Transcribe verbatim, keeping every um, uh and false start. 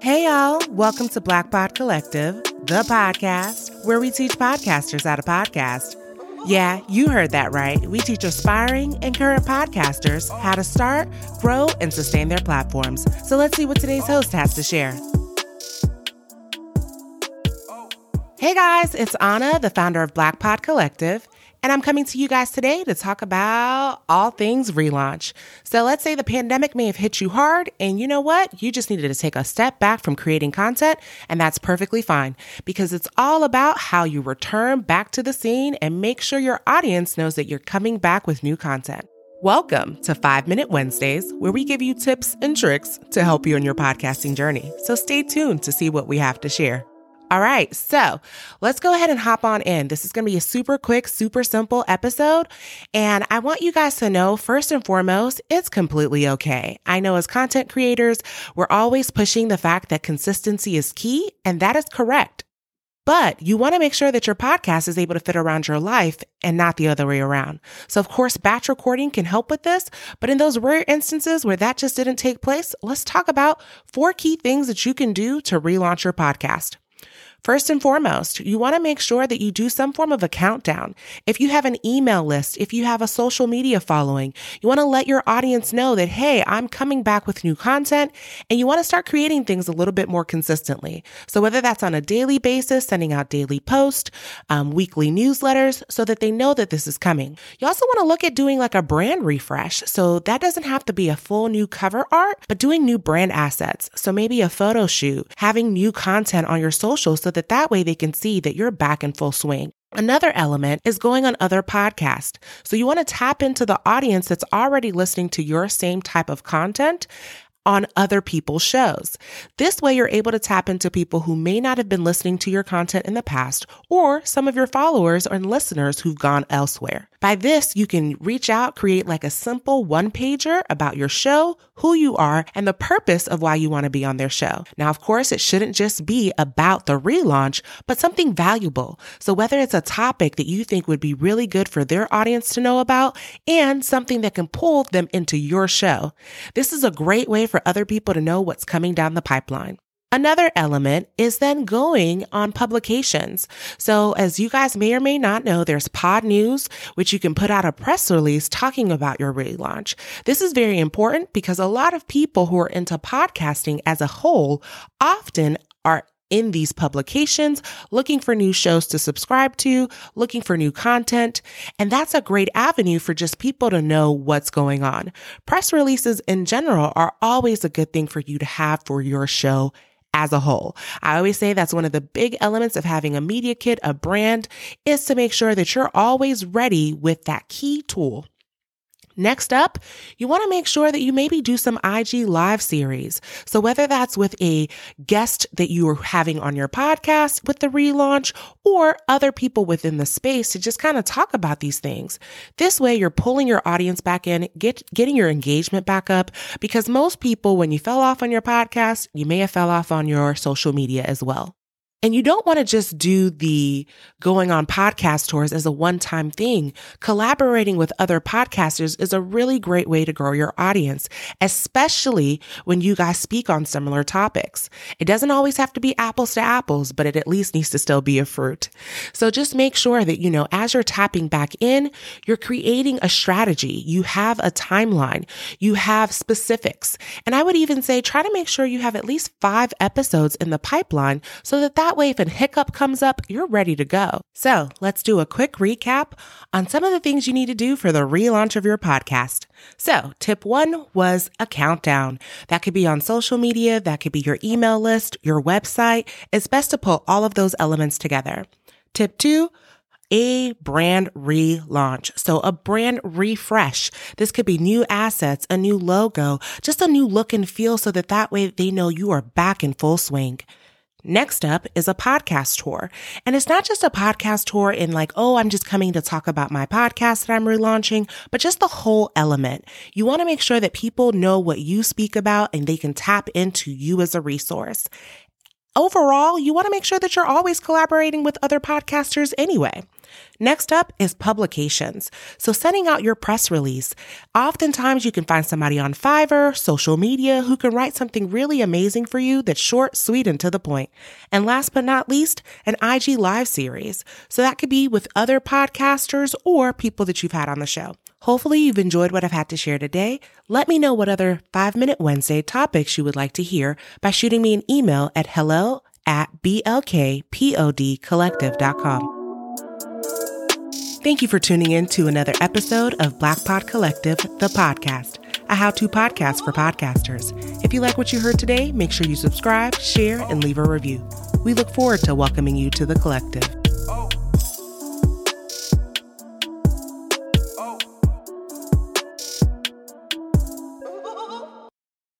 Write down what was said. Hey y'all, welcome to Black Pod Collective, the podcast where we teach podcasters how to podcast. Yeah, you heard that right. We teach aspiring and current podcasters how to start, grow, and sustain their platforms. So let's see what today's host has to share. Hey guys, it's Anna, the founder of Black Pod Collective, and I'm coming to you guys today to talk about all things relaunch. So let's say the pandemic may have hit you hard, and you know what? You just needed to take a step back from creating content, and that's perfectly fine because it's all about how you return back to the scene and make sure your audience knows that you're coming back with new content. Welcome to Five Minute Wednesdays, where we give you tips and tricks to help you in your podcasting journey. So stay tuned to see what we have to share. All right, so let's go ahead and hop on in. This is going to be a super quick, super simple episode. And I want you guys to know, first and foremost, it's completely okay. I know as content creators, we're always pushing the fact that consistency is key, and that is correct. But you want to make sure that your podcast is able to fit around your life and not the other way around. So of course, batch recording can help with this, but in those rare instances where that just didn't take place, let's talk about four key things that you can do to relaunch your podcast. First and foremost, you want to make sure that you do some form of a countdown. If you have an email list, if you have a social media following, you want to let your audience know that, hey, I'm coming back with new content, and you want to start creating things a little bit more consistently. So whether that's on a daily basis, sending out daily posts, um, weekly newsletters, so that they know that this is coming. You also want to look at doing like a brand refresh. So that doesn't have to be a full new cover art, but doing new brand assets. So maybe a photo shoot, having new content on your social so So that that way they can see that you're back in full swing. Another element is going on other podcasts. So you want to tap into the audience that's already listening to your same type of content on other people's shows. This way you're able to tap into people who may not have been listening to your content in the past, or some of your followers and listeners who've gone elsewhere. By this, you can reach out, create like a simple one-pager about your show, who you are, and the purpose of why you want to be on their show. Now, of course, it shouldn't just be about the relaunch, but something valuable. So whether it's a topic that you think would be really good for their audience to know about, and something that can pull them into your show. This is a great way for other people to know what's coming down the pipeline. Another element is then going on publications. So as you guys may or may not know, there's Pod News, which you can put out a press release talking about your relaunch. This is very important because a lot of people who are into podcasting as a whole often are in these publications, looking for new shows to subscribe to, looking for new content. And that's a great avenue for just people to know what's going on. Press releases in general are always a good thing for you to have for your show as a whole. I always say that's one of the big elements of having a media kit, a brand, is to make sure that you're always ready with that key tool. Next up, you want to make sure that you maybe do some I G live series. So whether that's with a guest that you are having on your podcast with the relaunch, or other people within the space to just kind of talk about these things. This way you're pulling your audience back in, get, getting your engagement back up, because most people, when you fell off on your podcast, you may have fell off on your social media as well. And you don't want to just do the going on podcast tours as a one-time thing. Collaborating with other podcasters is a really great way to grow your audience, especially when you guys speak on similar topics. It doesn't always have to be apples to apples, but it at least needs to still be a fruit. So just make sure that, you know, as you're tapping back in, you're creating a strategy. You have a timeline. You have specifics. And I would even say try to make sure you have at least five episodes in the pipeline so that that That way, if a hiccup comes up, you're ready to go. So let's do a quick recap on some of the things you need to do for the relaunch of your podcast. So tip one was a countdown. That could be on social media. That could be your email list, your website. It's best to pull all of those elements together. Tip two, a brand relaunch. So a brand refresh. This could be new assets, a new logo, just a new look and feel so that that way they know you are back in full swing. Next up is a podcast tour. And it's not just a podcast tour in like, oh, I'm just coming to talk about my podcast that I'm relaunching, but just the whole element. You want to make sure that people know what you speak about and they can tap into you as a resource. overall, you want to make sure that you're always collaborating with other podcasters anyway. Next up is publications. So sending out your press release. Oftentimes you can find somebody on Fiverr, social media, who can write something really amazing for you that's short, sweet, and to the point. And last but not least, an I G live series. So that could be with other podcasters or people that you've had on the show. Hopefully you've enjoyed what I've had to share today. Let me know what other Five Minute Wednesday topics you would like to hear by shooting me an email at hello at blkpodcollective.com. Thank you for tuning in to another episode of Black Pod Collective, the podcast, a how-to podcast for podcasters. If you like what you heard today, make sure you subscribe, share, and leave a review. We look forward to welcoming you to the collective.